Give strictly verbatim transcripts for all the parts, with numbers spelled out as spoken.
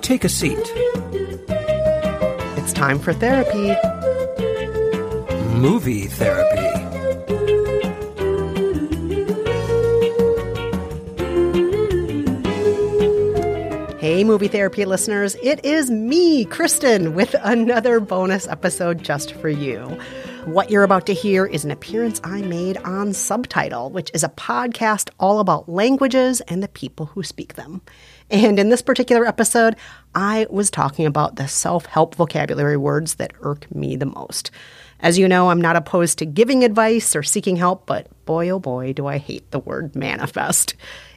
Take a seat. It's time for therapy. Movie therapy. Hey, Movie Therapy listeners. It is me, Kristen, with another bonus episode just for you. What you're about to hear is an appearance I made on Subtitle, which is a podcast all about languages and the people who speak them. And in this particular episode, I was talking about the self-help vocabulary words that irk me the most. As you know, I'm not opposed to giving advice or seeking help, but boy, oh boy, do I hate the word manifest.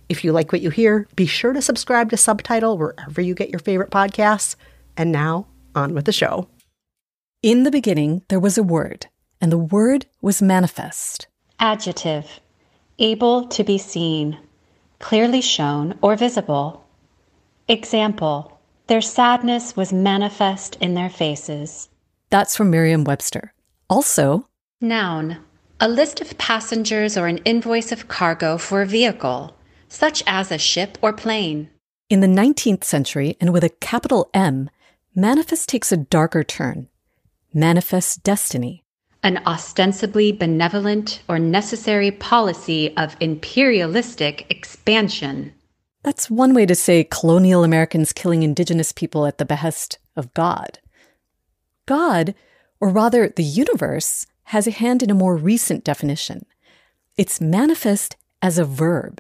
If you like what you hear, be sure to subscribe to Subtitle wherever you get your favorite podcasts. And now, on with the show. In the beginning, there was a word. And the word was manifest. Adjective. Able to be seen. Clearly shown or visible. Example. Their sadness was manifest in their faces. That's from Merriam-Webster. Also, noun. A list of passengers or an invoice of cargo for a vehicle, such as a ship or plane. In the nineteenth century, and with a capital M, manifest takes a darker turn. Manifest destiny. An ostensibly benevolent or necessary policy of imperialistic expansion. That's one way to say colonial Americans killing indigenous people at the behest of God. God, or rather the universe, has a hand in a more recent definition. It's manifest as a verb,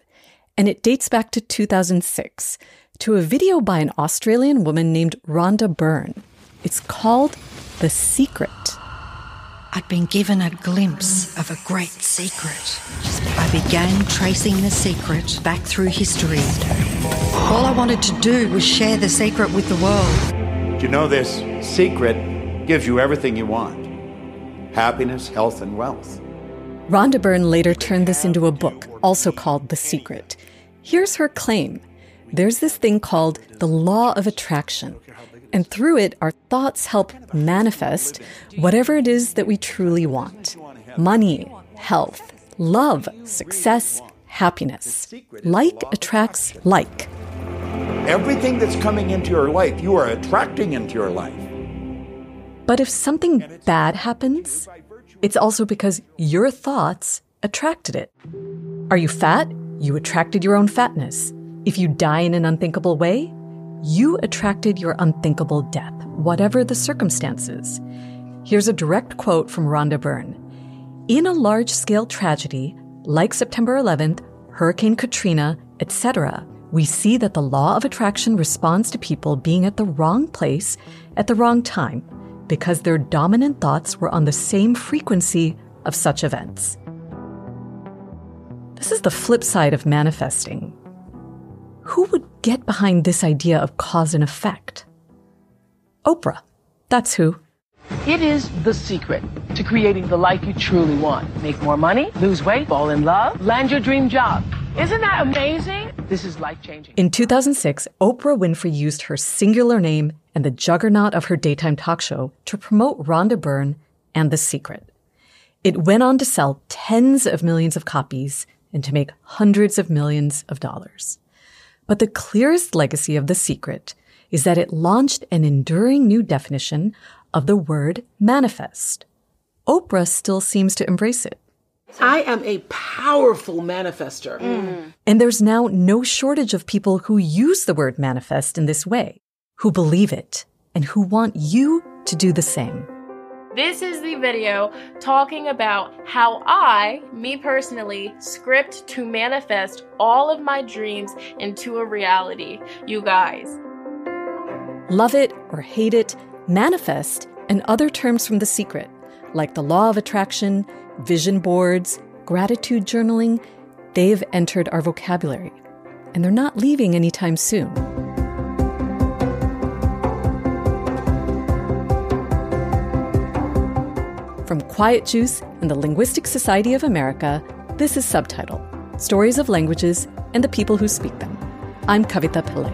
and it dates back to two thousand six, to a video by an Australian woman named Rhonda Byrne. It's called The Secret. I'd been given a glimpse of a great secret. I began tracing the secret back through history. All I wanted to do was share the secret with the world. Do you know this secret gives you everything you want? Happiness, health, and wealth. Rhonda Byrne later turned this into a book, also called The Secret. Here's her claim. There's this thing called the law of attraction. And through it, our thoughts help manifest whatever it is that we truly want. Money, health, love, success, happiness. Like attracts like. Everything that's coming into your life, you are attracting into your life. But if something bad happens, it's also because your thoughts attracted it. Are you fat? You attracted your own fatness. If you die in an unthinkable way, you attracted your unthinkable death, whatever the circumstances. Here's a direct quote from Rhonda Byrne. In a large-scale tragedy, like September eleventh, Hurricane Katrina, et cetera, we see that the law of attraction responds to people being at the wrong place at the wrong time because their dominant thoughts were on the same frequency of such events. This is the flip side of manifesting. Who would get behind this idea of cause and effect? Oprah. That's who. It is the secret to creating the life you truly want. Make more money, lose weight, fall in love, land your dream job. Isn't that amazing? This is life-changing. In two thousand six, Oprah Winfrey used her singular name and the juggernaut of her daytime talk show to promote Rhonda Byrne and The Secret. It went on to sell tens of millions of copies and to make hundreds of millions of dollars. But the clearest legacy of The Secret is that it launched an enduring new definition of the word manifest. Oprah still seems to embrace it. I am a powerful manifester. Mm. And there's now no shortage of people who use the word manifest in this way, who believe it, and who want you to do the same. This is the video talking about how I, me personally, script to manifest all of my dreams into a reality, you guys. Love it or hate it, manifest, and other terms from The Secret, like the law of attraction, vision boards, gratitude journaling, they've entered our vocabulary, and they're not leaving anytime soon. From Quiet Juice and the Linguistic Society of America, this is Subtitle, Stories of Languages and the People Who Speak Them. I'm Kavita Pillay.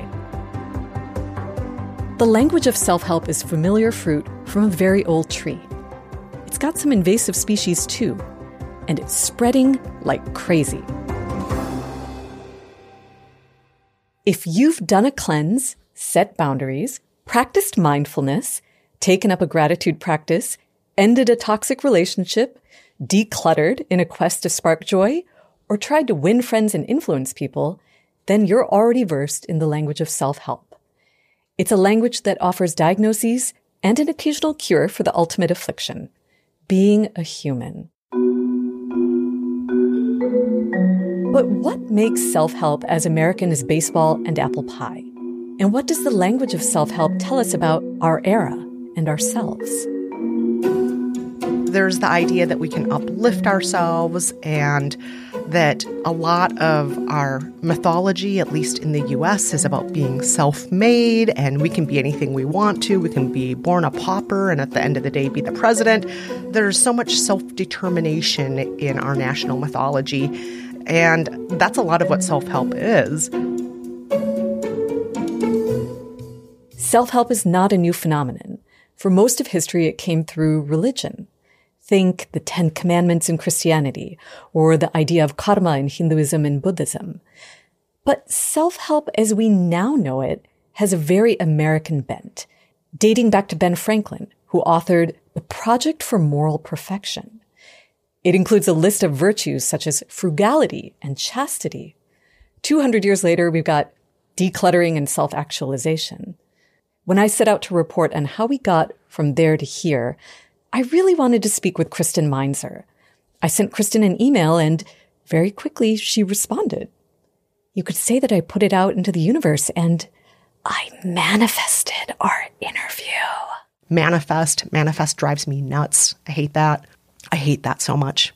The language of self-help is familiar fruit from a very old tree. It's got some invasive species too, and it's spreading like crazy. If you've done a cleanse, set boundaries, practiced mindfulness, taken up a gratitude practice, ended a toxic relationship, decluttered in a quest to spark joy, or tried to win friends and influence people, then you're already versed in the language of self-help. It's a language that offers diagnoses and an occasional cure for the ultimate affliction, being a human. But what makes self-help as American as baseball and apple pie? And what does the language of self-help tell us about our era and ourselves? There's the idea that we can uplift ourselves and that a lot of our mythology, at least in the U S, is about being self-made and we can be anything we want to. We can be born a pauper and at the end of the day be the president. There's so much self-determination in our national mythology, and that's a lot of what self-help is. Self-help is not a new phenomenon. For most of history, it came through religion. Think the Ten Commandments in Christianity, or the idea of karma in Hinduism and Buddhism. But self-help as we now know it has a very American bent, dating back to Ben Franklin, who authored The Project for Moral Perfection. It includes a list of virtues such as frugality and chastity. two hundred years later, we've got decluttering and self-actualization. When I set out to report on how we got from there to here, I really wanted to speak with Kristen Meinzer. I sent Kristen an email, and very quickly she responded. You could say that I put it out into the universe, and I manifested our interview. Manifest. Manifest drives me nuts. I hate that. I hate that so much.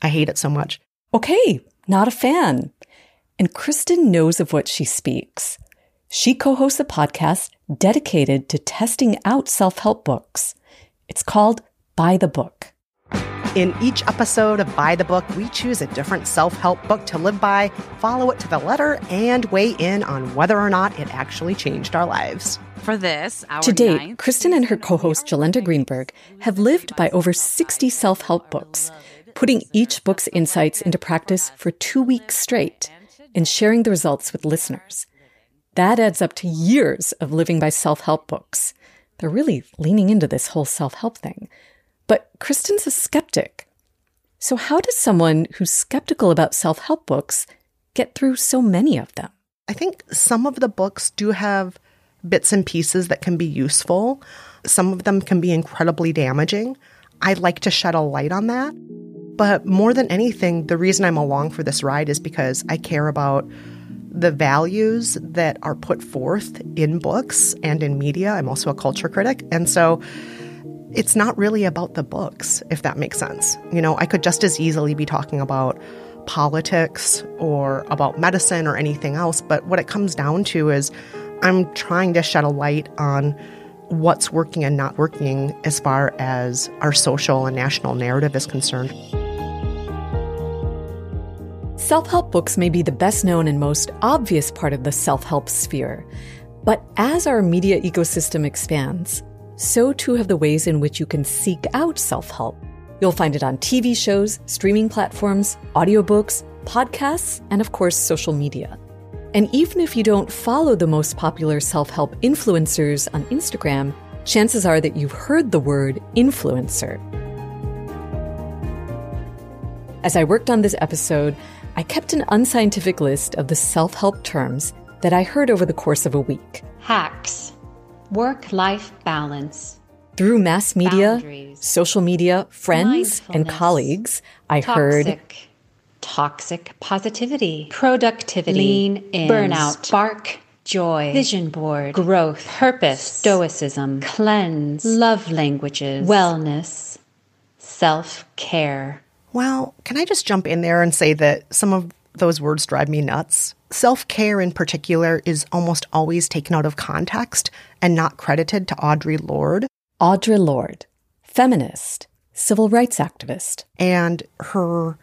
I hate it so much. Okay, not a fan. And Kristen knows of what she speaks. She co-hosts a podcast dedicated to testing out self-help books. It's called Buy the Book. In each episode of Buy the Book, we choose a different self-help book to live by, follow it to the letter, and weigh in on whether or not it actually changed our lives. For this, our To date, ninth, Kristen and her co-host Jolenta Greenberg have lived by over sixty self-help books, putting each book's insights into practice for two weeks straight and sharing the results with listeners. That adds up to years of living by self-help books. They're really leaning into this whole self-help thing. But Kristen's a skeptic. So how does someone who's skeptical about self-help books get through so many of them? I think some of the books do have bits and pieces that can be useful. Some of them can be incredibly damaging. I like to shed a light on that. But more than anything, the reason I'm along for this ride is because I care about the values that are put forth in books and in media. I'm also a culture critic. And so it's not really about the books, if that makes sense. You know, I could just as easily be talking about politics or about medicine or anything else. But what it comes down to is I'm trying to shed a light on what's working and not working as far as our social and national narrative is concerned. Self-help books may be the best known and most obvious part of the self-help sphere. But as our media ecosystem expands, so too have the ways in which you can seek out self-help. You'll find it on T V shows, streaming platforms, audiobooks, podcasts, and of course, social media. And even if you don't follow the most popular self-help influencers on Instagram, chances are that you've heard the word influencer. As I worked on this episode, I kept an unscientific list of the self-help terms that I heard over the course of a week. Hacks, work-life balance. Through mass media, boundaries, social media, friends, and colleagues, I toxic, heard... Toxic positivity. Productivity. Lean in. Burnout. Spark. Joy. Vision board. Growth. Purpose. Stoicism. Cleanse. Love languages. Wellness. Self-care. Well, can I just jump in there and say that some of those words drive me nuts? Self-care in particular is almost always taken out of context and not credited to Audre Lorde. Audre Lorde, feminist, civil rights activist. And her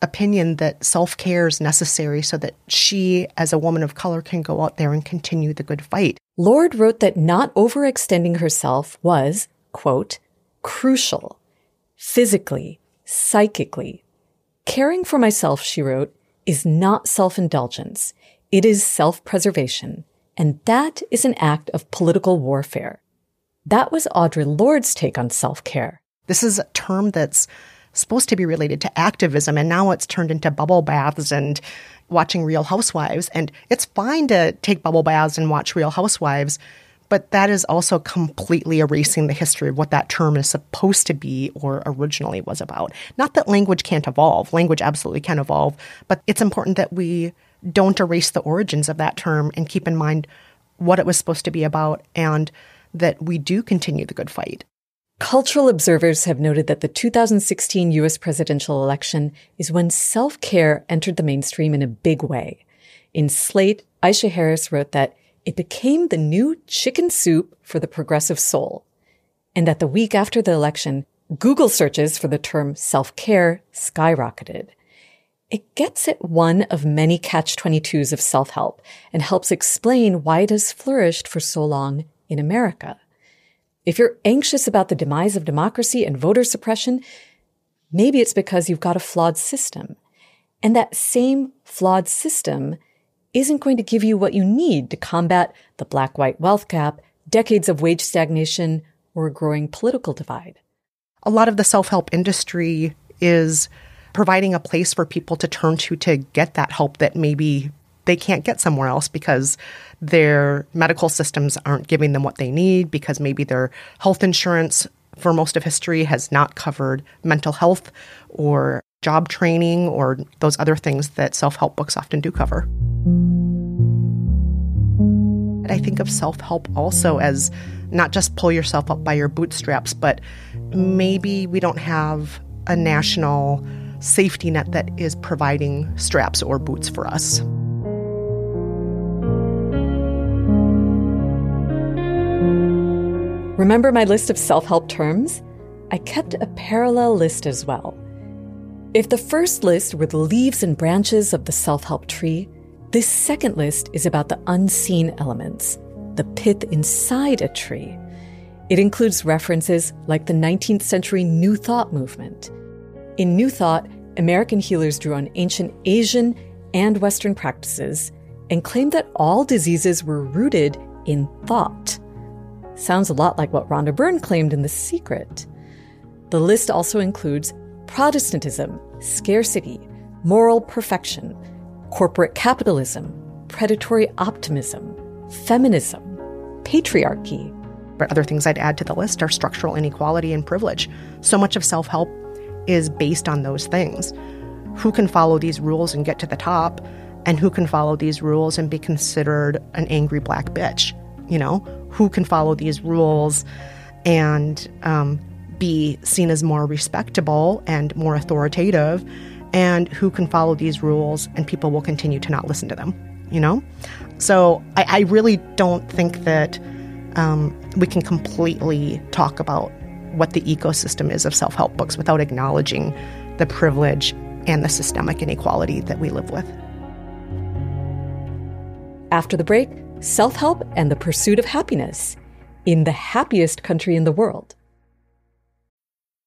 opinion that self-care is necessary so that she, as a woman of color, can go out there and continue the good fight. Lorde wrote that not overextending herself was, quote, crucial, physically, psychically. Caring for myself, she wrote, is not self-indulgence. It is self-preservation. And that is an act of political warfare. That was Audre Lorde's take on self-care. This is a term that's supposed to be related to activism, and now it's turned into bubble baths and watching Real Housewives. And it's fine to take bubble baths and watch Real Housewives, but that is also completely erasing the history of what that term is supposed to be or originally was about. Not that language can't evolve. Language absolutely can evolve, but it's important that we don't erase the origins of that term and keep in mind what it was supposed to be about and that we do continue the good fight. Cultural observers have noted that the two thousand sixteen U S presidential election is when self-care entered the mainstream in a big way. In Slate, Aisha Harris wrote that it became the new chicken soup for the progressive soul, and that the week after the election, Google searches for the term self-care skyrocketed. It gets at one of many catch twenty-twos of self-help and helps explain why it has flourished for so long in America. If you're anxious about the demise of democracy and voter suppression, maybe it's because you've got a flawed system. And that same flawed system isn't going to give you what you need to combat the black-white wealth gap, decades of wage stagnation, or a growing political divide. A lot of the self-help industry is providing a place for people to turn to to get that help that maybe they can't get somewhere else because their medical systems aren't giving them what they need, because maybe their health insurance for most of history has not covered mental health or job training or those other things that self-help books often do cover. I think of self-help also as not just pull yourself up by your bootstraps, but maybe we don't have a national safety net that is providing straps or boots for us. Remember my list of self-help terms? I kept a parallel list as well. If the first list were the leaves and branches of the self-help tree, this second list is about the unseen elements, the pith inside a tree. It includes references like the nineteenth century New Thought movement. In New Thought, American healers drew on ancient Asian and Western practices and claimed that all diseases were rooted in thought. Sounds a lot like what Rhonda Byrne claimed in The Secret. The list also includes Protestantism, scarcity, moral perfection, corporate capitalism, predatory optimism, feminism, patriarchy. But other things I'd add to the list are structural inequality and privilege. So much of self-help is based on those things. Who can follow these rules and get to the top, and who can follow these rules and be considered an angry black bitch? You know, who can follow these rules and um, be seen as more respectable and more authoritative, and who can follow these rules and people will continue to not listen to them, you know? So I, I really don't think that um, we can completely talk about what the ecosystem is of self-help books without acknowledging the privilege and the systemic inequality that we live with. After the break, self-help and the pursuit of happiness in the happiest country in the world.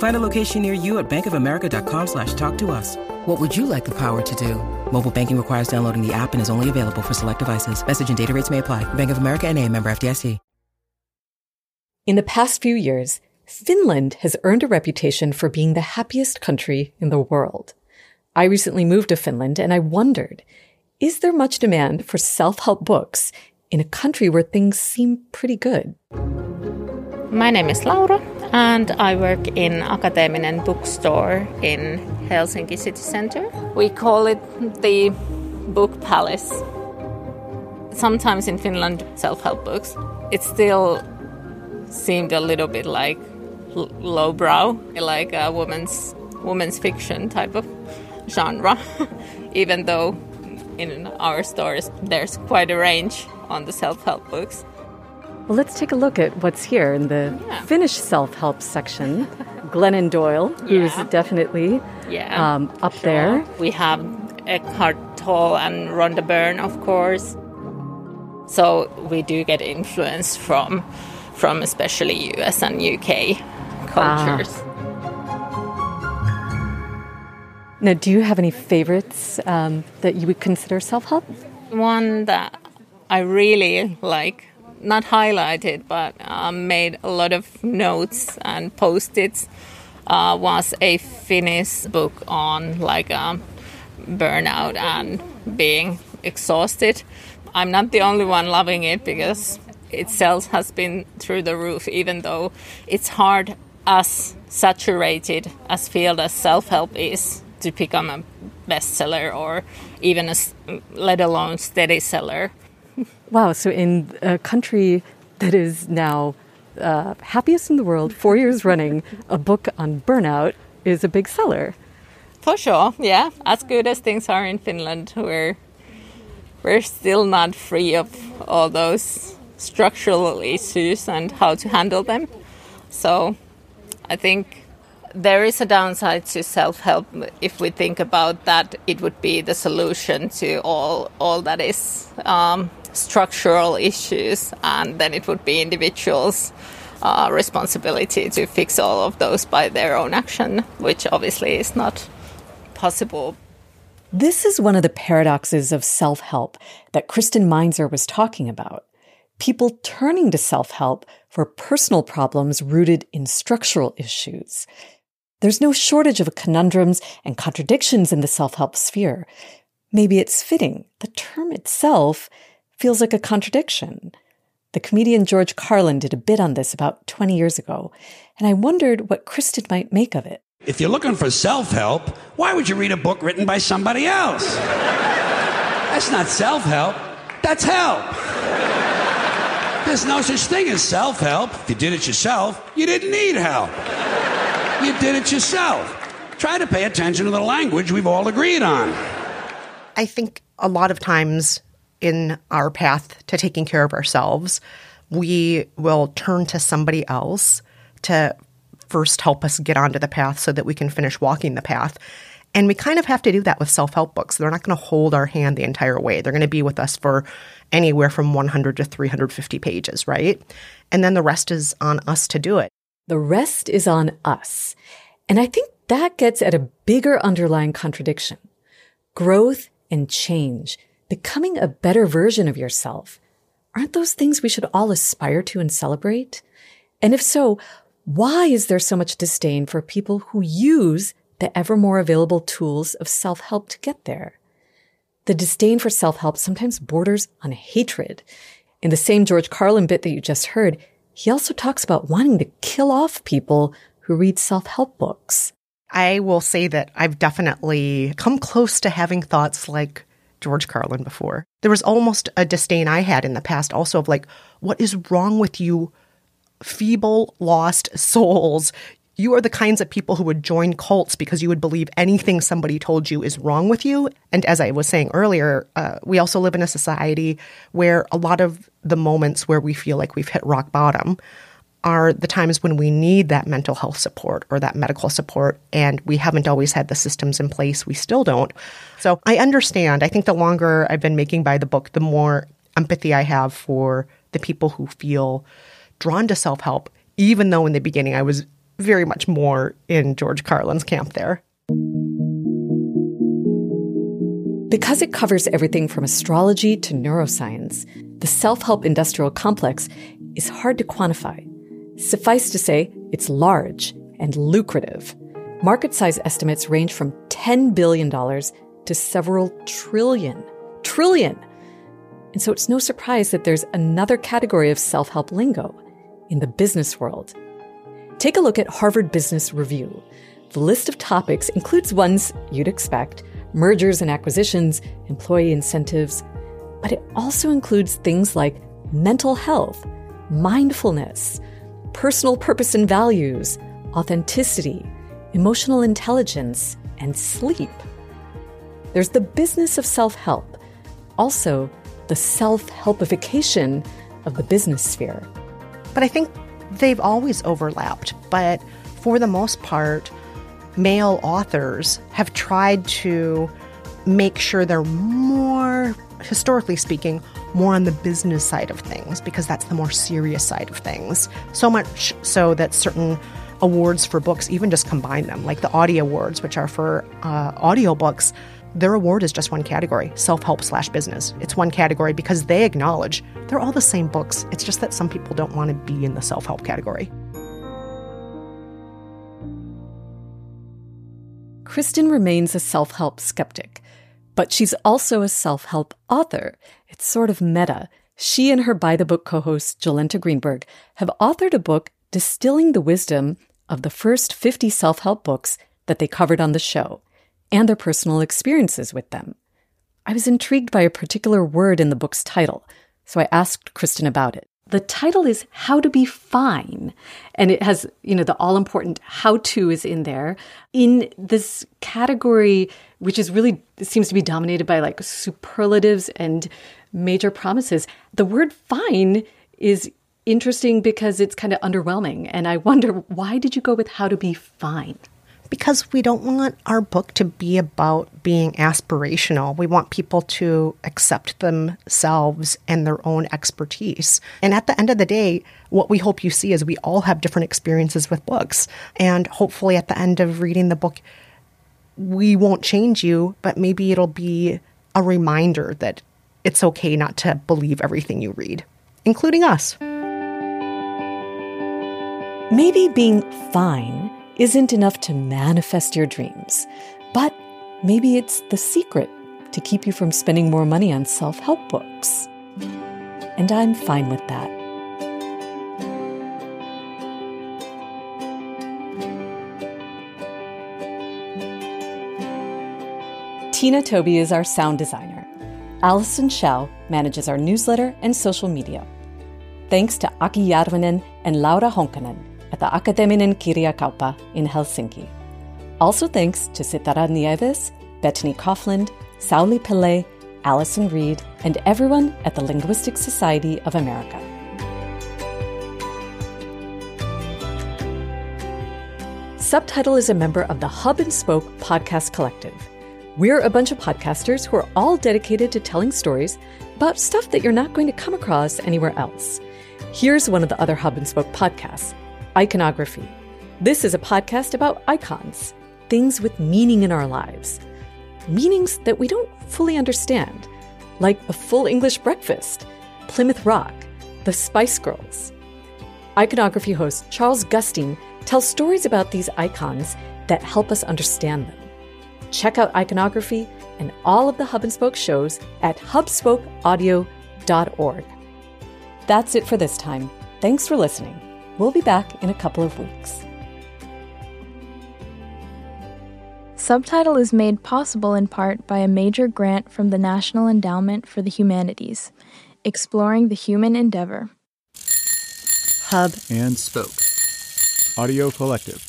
Find a location near you at bankofamerica.com slash talk to us. What would you like the power to do? Mobile banking requires downloading the app and is only available for select devices. Message and data rates may apply. Bank of America N A, member F D I C. In the past few years, Finland has earned a reputation for being the happiest country in the world. I recently moved to Finland and I wondered, is there much demand for self-help books in a country where things seem pretty good? My name is Laura, and I work in Akateeminen Bookstore in Helsinki city center. We call it the book palace. Sometimes in Finland, self-help books, it still seemed a little bit like l- lowbrow, like a woman's, woman's fiction type of genre, even though in our stores there's quite a range on the self-help books. Well, let's take a look at what's here in the yeah. Finnish self-help section. Glennon Doyle, who's yeah. definitely yeah. Um, up sure. there. We have Eckhart Tolle and Rhonda Byrne, of course. So we do get influence from, from especially U S and U K cultures. Ah. Now, do you have any favorites um, that you would consider self-help? One that I really like, not highlighted, but um, made a lot of notes and post-its, uh, was a Finnish book on like um, burnout and being exhausted. I'm not the only one loving it because its sales has been through the roof, even though it's hard, as saturated as field as self-help is, to become a bestseller or even a, let alone steady seller. Wow, so in a country that is now uh, happiest in the world, four years running, a book on burnout is a big seller. For sure, yeah. As good as things are in Finland, we're, we're still not free of all those structural issues and how to handle them. So I think there is a downside to self-help. If we think about that, it would be the solution to all, all that is Um, structural issues, and then it would be individuals' uh, responsibility to fix all of those by their own action, which obviously is not possible. This is one of the paradoxes of self-help that Kristen Meinzer was talking about. People turning to self-help for personal problems rooted in structural issues. There's no shortage of conundrums and contradictions in the self-help sphere. Maybe it's fitting. The term itself feels like a contradiction. The comedian George Carlin did a bit on this about twenty years ago, and I wondered what Kristen might make of it. If you're looking for self-help, why would you read a book written by somebody else? That's not self-help, that's help. There's no such thing as self-help. If you did it yourself, you didn't need help. You did it yourself. Try to pay attention to the language we've all agreed on. I think a lot of times in our path to taking care of ourselves, we will turn to somebody else to first help us get onto the path so that we can finish walking the path. And we kind of have to do that with self-help books. They're not going to hold our hand the entire way. They're going to be with us for anywhere from one hundred to three hundred fifty pages, right? And then the rest is on us to do it. The rest is on us. And I think that gets at a bigger underlying contradiction. Growth and change, becoming a better version of yourself, aren't those things we should all aspire to and celebrate? And if so, why is there so much disdain for people who use the ever more available tools of self-help to get there? The disdain for self-help sometimes borders on hatred. in the same George Carlin bit that you just heard, he also talks about wanting to kill off people who read self-help books. I will say that I've definitely come close to having thoughts like George Carlin before. There was almost a disdain I had in the past also of like, what is wrong with you feeble, lost souls? You are the kinds of people who would join cults because you would believe anything somebody told you is wrong with you. And as I was saying earlier, uh, we also live in a society where a lot of the moments where we feel like we've hit rock bottom are the times when we need that mental health support or that medical support, and we haven't always had the systems in place. We still don't. So I understand. I think the longer I've been making Buy the Book, the more empathy I have for the people who feel drawn to self-help, even though in the beginning I was very much more in George Carlin's camp there. Because it covers everything from astrology to neuroscience, the self-help industrial complex is hard to quantify. Suffice to say, it's large and lucrative. Market size estimates range from ten billion dollars to several trillion. Trillion! And so it's no surprise that there's another category of self-help lingo in the business world. Take a look at Harvard Business Review. The list of topics includes ones you'd expect, mergers and acquisitions, employee incentives, but it also includes things like mental health, mindfulness, personal purpose and values, authenticity, emotional intelligence, and sleep. There's the business of self-help, also the self-helpification of the business sphere. But I think they've always overlapped. But for the most part, male authors have tried to make sure they're more, historically speaking, more on the business side of things, because that's the more serious side of things. So much so that certain awards for books even just combine them, like the Audi Awards, which are for uh, audiobooks. Their award is just one category, self-help slash business. It's one category because they acknowledge they're all the same books. It's just that some people don't want to be in the self-help category. Kristen remains a self-help skeptic, but she's also a self-help author. It's sort of meta. She and her Buy the Book co-host, Jolenta Greenberg, have authored a book distilling the wisdom of the first fifty self-help books that they covered on the show and their personal experiences with them. I was intrigued by a particular word in the book's title, so I asked Kristen about it. The title is How to Be Fine, and it has, you know, the all-important how-to is in there. In this category, which is really, seems to be dominated by like superlatives and major promises, the word fine is interesting because it's kind of underwhelming. And I wonder, why did you go with How to Be Fine? Because we don't want our book to be about being aspirational. We want people to accept themselves and their own expertise. And at the end of the day, what we hope you see is we all have different experiences with books. And hopefully at the end of reading the book, we won't change you, but maybe it'll be a reminder that it's okay not to believe everything you read, including us. Maybe being fine isn't enough to manifest your dreams, but maybe it's the secret to keep you from spending more money on self-help books. And I'm fine with that. Tina Toby is our sound designer. Alison Shell manages our newsletter and social media. Thanks to Aki Jarvinen and Laura Honkanen at the Akateeminen Kirjakauppa in Helsinki. Also thanks to Sitara Nieves, Bethany Coughland, Sauli Pillay, Alison Reed, and everyone at the Linguistic Society of America. Subtitle is a member of the Hub and Spoke Podcast Collective. We're a bunch of podcasters who are all dedicated to telling stories about stuff that you're not going to come across anywhere else. Here's one of the other Hub and Spoke podcasts, Iconography. This is a podcast about icons, things with meaning in our lives, meanings that we don't fully understand, like a full English breakfast, Plymouth Rock, the Spice Girls. Iconography host Charles Gustin tells stories about these icons that help us understand them. Check out Iconography and all of the Hub and Spoke shows at hub spoke audio dot org. that's it for this time. Thanks for listening. We'll be back in a couple of weeks. Subtitle is made possible in part by a major grant from the National Endowment for the Humanities, exploring the human endeavor. Hub and Spoke. Audio Collective.